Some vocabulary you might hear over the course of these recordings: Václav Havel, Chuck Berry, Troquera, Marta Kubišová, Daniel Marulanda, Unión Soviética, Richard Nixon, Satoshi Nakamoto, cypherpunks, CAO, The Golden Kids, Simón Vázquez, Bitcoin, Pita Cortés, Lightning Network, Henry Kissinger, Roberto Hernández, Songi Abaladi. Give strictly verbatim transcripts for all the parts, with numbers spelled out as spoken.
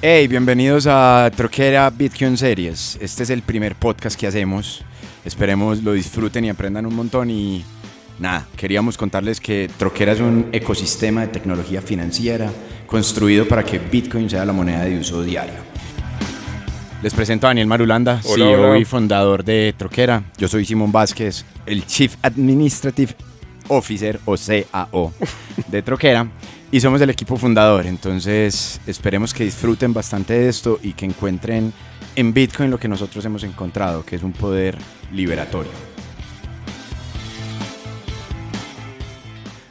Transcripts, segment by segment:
Hey, bienvenidos a Troquera Bitcoin Series. Este es el primer podcast que hacemos. Esperemos lo disfruten y aprendan un montón. Y nada, queríamos contarles que Troquera es un ecosistema de tecnología financiera construido para que Bitcoin sea la moneda de uso diario. Les presento a Daniel Marulanda, hola, C E O hola. y fundador de Troquera. Yo soy Simón Vázquez, el Chief Administrative Officer o C A O de Troquera. Y somos el equipo fundador, entonces esperemos que disfruten bastante de esto y que encuentren en Bitcoin lo que nosotros hemos encontrado, que es un poder liberatorio.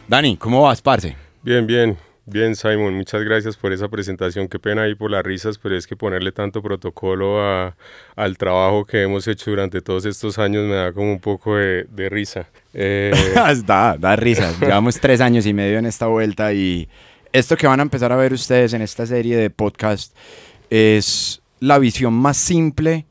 Dani, ¿cómo vas, parce? Bien, bien, bien, Simon. Muchas gracias por esa presentación. Qué pena ahí por las risas, pero es que ponerle tanto protocolo a, al trabajo que hemos hecho durante todos estos años me da como un poco de, de risa. Eh... da, da risas. Llevamos tres años y medio en esta vuelta y esto que van a empezar a ver ustedes en esta serie de podcast es la visión más simple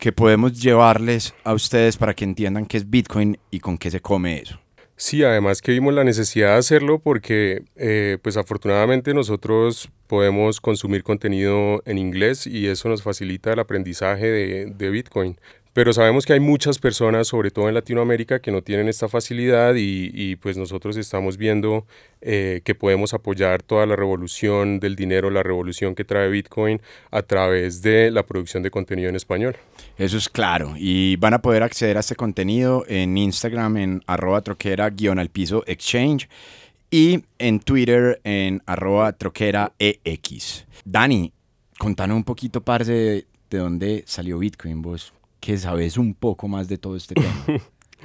que podemos llevarles a ustedes para que entiendan qué es Bitcoin y con qué se come eso. Sí, además que vimos la necesidad de hacerlo porque eh, pues afortunadamente nosotros podemos consumir contenido en inglés y eso nos facilita el aprendizaje de, de Bitcoin. Pero sabemos que hay muchas personas, sobre todo en Latinoamérica, que no tienen esta facilidad y, y pues nosotros estamos viendo eh, que podemos apoyar toda la revolución del dinero, la revolución que trae Bitcoin a través de la producción de contenido en español. Eso es claro. Y van a poder acceder a este contenido en Instagram, en arroba troquera guión al piso exchange y en Twitter en arroba troquera ex. Dani, contanos un poquito, parce, de, de dónde salió Bitcoin vos, que sabes un poco más de todo este tema.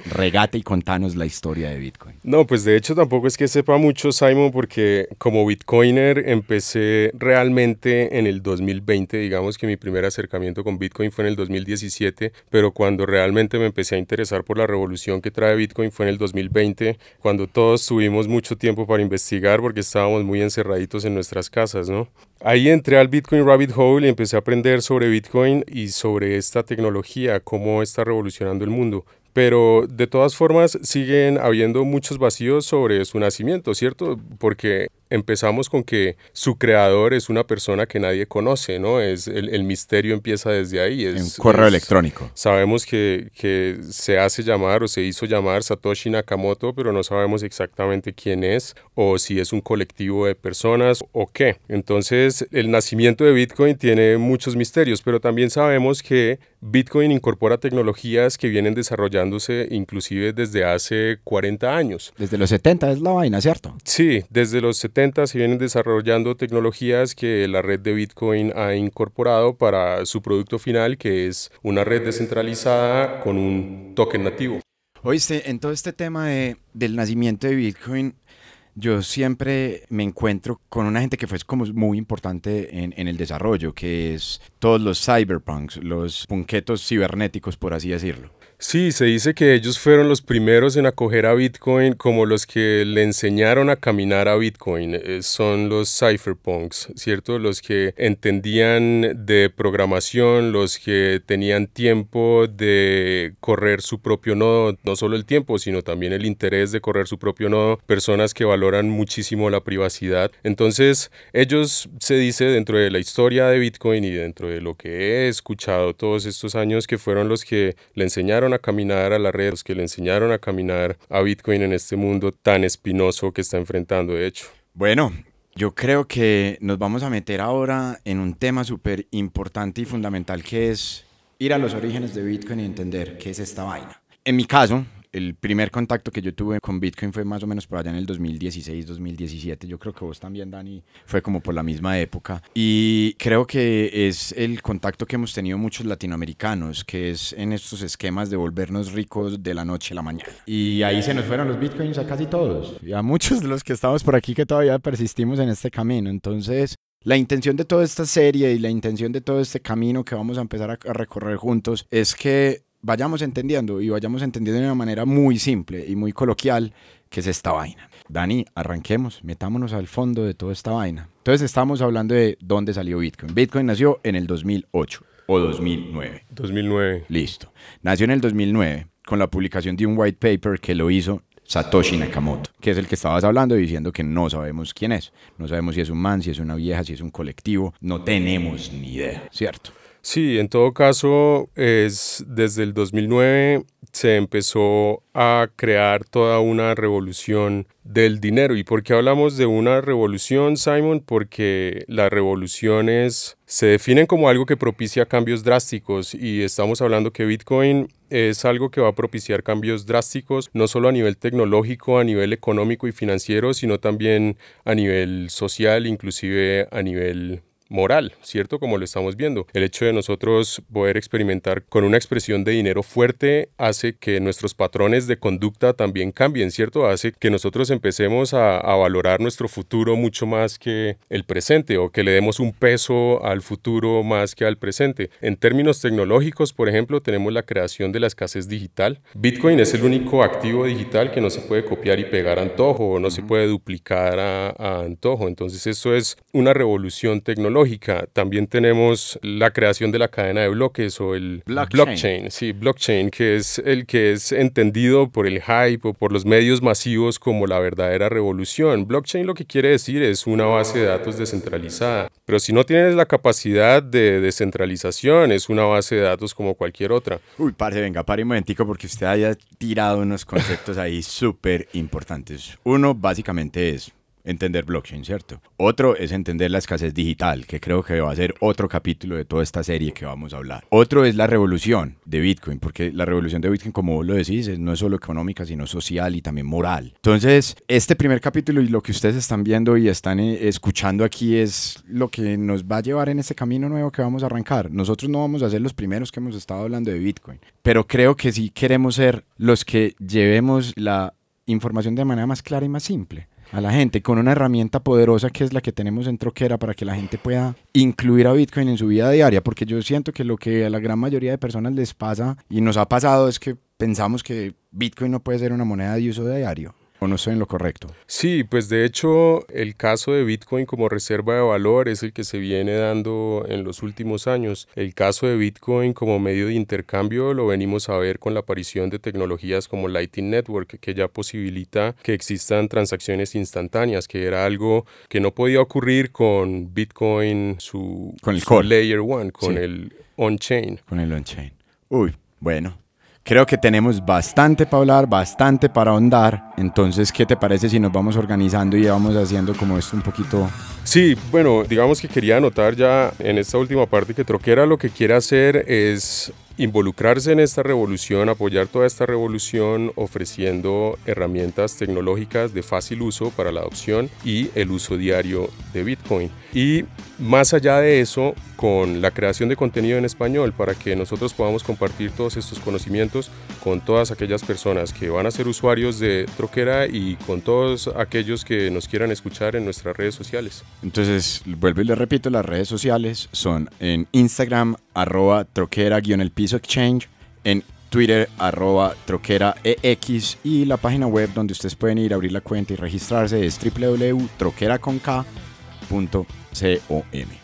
Regate y contanos la historia de Bitcoin. No, pues de hecho tampoco es que sepa mucho, Simon, porque como Bitcoiner empecé realmente en el dos mil veinte, digamos que mi primer acercamiento con Bitcoin fue en el dos mil diecisiete, pero cuando realmente me empecé a interesar por la revolución que trae Bitcoin fue en el dos mil veinte, cuando todos tuvimos mucho tiempo para investigar porque estábamos muy encerraditos en nuestras casas, ¿no? Ahí entré al Bitcoin Rabbit Hole y empecé a aprender sobre Bitcoin y sobre esta tecnología, cómo está revolucionando el mundo. Pero de todas formas siguen habiendo muchos vacíos sobre su nacimiento, ¿cierto? Porque empezamos con que su creador es una persona que nadie conoce, ¿no? Es, el, el misterio empieza desde ahí. Es, un correo es, electrónico. Sabemos que, que se hace llamar o se hizo llamar Satoshi Nakamoto, pero no sabemos exactamente quién es o si es un colectivo de personas o qué. Entonces, el nacimiento de Bitcoin tiene muchos misterios, pero también sabemos que Bitcoin incorpora tecnologías que vienen desarrollándose inclusive desde hace cuarenta años. Desde los setenta es la vaina, ¿cierto? Sí, desde los setenta se vienen desarrollando tecnologías que la red de Bitcoin ha incorporado para su producto final, que es una red descentralizada con un token nativo. Oíste, en todo este tema de, del nacimiento de Bitcoin, yo siempre me encuentro con una gente que fue como muy importante en, en el desarrollo, que es todos los cyberpunks, los punketos cibernéticos, por así decirlo. Sí, se dice que ellos fueron los primeros en acoger a Bitcoin, como los que le enseñaron a caminar a Bitcoin. Eh, son los cypherpunks, ¿cierto? Los que entendían de programación, los que tenían tiempo de correr su propio nodo, no solo el tiempo, sino también el interés de correr su propio nodo, personas que valoran muchísimo la privacidad. Entonces, ellos, se dice dentro de la historia de Bitcoin y dentro de lo que he escuchado todos estos años, que fueron los que le enseñaron a caminar a la red, los que le enseñaron a caminar a Bitcoin en este mundo tan espinoso que está enfrentando, de hecho. Bueno, yo creo que nos vamos a meter ahora en un tema súper importante y fundamental, que es ir a los orígenes de Bitcoin y entender qué es esta vaina. En mi caso, el primer contacto que yo tuve con Bitcoin fue más o menos por allá en el dos mil dieciséis, dos mil diecisiete. Yo creo que vos también, Dani, fue como por la misma época. Y creo que es el contacto que hemos tenido muchos latinoamericanos, que es en estos esquemas de volvernos ricos de la noche a la mañana. Y ahí se nos fueron los Bitcoins a casi todos. Y a muchos de los que estamos por aquí que todavía persistimos en este camino. Entonces, la intención de toda esta serie y la intención de todo este camino que vamos a empezar a recorrer juntos es que vayamos entendiendo y vayamos entendiendo de una manera muy simple y muy coloquial que es esta vaina. Dani, arranquemos, metámonos al fondo de toda esta vaina. Entonces estamos hablando de dónde salió Bitcoin. Bitcoin nació en el dos mil ocho o dos mil nueve. dos mil nueve. Listo. Nació en el dos mil nueve con la publicación de un white paper que lo hizo Satoshi Nakamoto, que es el que estabas hablando, diciendo que no sabemos quién es. No sabemos si es un man, si es una vieja, si es un colectivo. No tenemos ni idea, ¿cierto? Sí, en todo caso, es, desde el dos mil nueve se empezó a crear toda una revolución del dinero. ¿Y por qué hablamos de una revolución, Simon? Porque las revoluciones se definen como algo que propicia cambios drásticos, y estamos hablando que Bitcoin es algo que va a propiciar cambios drásticos, no solo a nivel tecnológico, a nivel económico y financiero, sino también a nivel social, inclusive a nivel moral, ¿cierto? Como lo estamos viendo. El hecho de nosotros poder experimentar con una expresión de dinero fuerte hace que nuestros patrones de conducta también cambien, ¿cierto? Hace que nosotros empecemos a, a valorar nuestro futuro mucho más que el presente, o que le demos un peso al futuro más que al presente. En términos tecnológicos, por ejemplo, tenemos la creación de la escasez digital. Bitcoin es el único activo digital que no se puede copiar y pegar a antojo, o no se puede duplicar a, a antojo. Entonces, eso es una revolución tecnológica. Lógica. También tenemos la creación de la cadena de bloques, o el blockchain. blockchain, sí, blockchain, que es el que es entendido por el hype o por los medios masivos como la verdadera revolución. Blockchain lo que quiere decir es una base de datos descentralizada, pero si no tienes la capacidad de descentralización, es una base de datos como cualquier otra. Uy, parce, venga, pare un momentico, porque usted haya tirado unos conceptos ahí súper importantes. Uno básicamente es entender blockchain, ¿cierto? Otro es entender la escasez digital, que creo que va a ser otro capítulo de toda esta serie que vamos a hablar. Otro es la revolución de Bitcoin, porque la revolución de Bitcoin, como vos lo decís, no es solo económica, sino social y también moral. Entonces, este primer capítulo y lo que ustedes están viendo y están escuchando aquí es lo que nos va a llevar en este camino nuevo que vamos a arrancar. Nosotros no vamos a ser los primeros que hemos estado hablando de Bitcoin, pero creo que sí queremos ser los que llevemos la información de manera más clara y más simple a la gente, con una herramienta poderosa que es la que tenemos en Troquera, para que la gente pueda incluir a Bitcoin en su vida diaria, porque yo siento que lo que a la gran mayoría de personas les pasa y nos ha pasado es que pensamos que Bitcoin no puede ser una moneda de uso diario. ¿O no estoy en lo correcto? Sí, pues de hecho el caso de Bitcoin como reserva de valor es el que se viene dando en los últimos años. El caso de Bitcoin como medio de intercambio lo venimos a ver con la aparición de tecnologías como Lightning Network, que ya posibilita que existan transacciones instantáneas, que era algo que no podía ocurrir con Bitcoin, su, con el su core. Layer One, con sí. el on-chain. Con el on-chain. Uy, bueno. Creo que tenemos bastante para hablar, bastante para ahondar. Entonces, ¿qué te parece si nos vamos organizando y vamos haciendo como esto un poquito? Sí, bueno, digamos que quería anotar ya en esta última parte que Troquera lo que quiere hacer es involucrarse en esta revolución, apoyar toda esta revolución ofreciendo herramientas tecnológicas de fácil uso para la adopción y el uso diario de Bitcoin. Y más allá de eso, con la creación de contenido en español, para que nosotros podamos compartir todos estos conocimientos con todas aquellas personas que van a ser usuarios de Troquera y con todos aquellos que nos quieran escuchar en nuestras redes sociales. Entonces, vuelvo y les repito, las redes sociales son en Instagram, arroba troquera guión el piso exchange, en Twitter, arroba troquera ex, y la página web donde ustedes pueden ir a abrir la cuenta y registrarse es doble u doble u doble u punto troquera con ka punto com.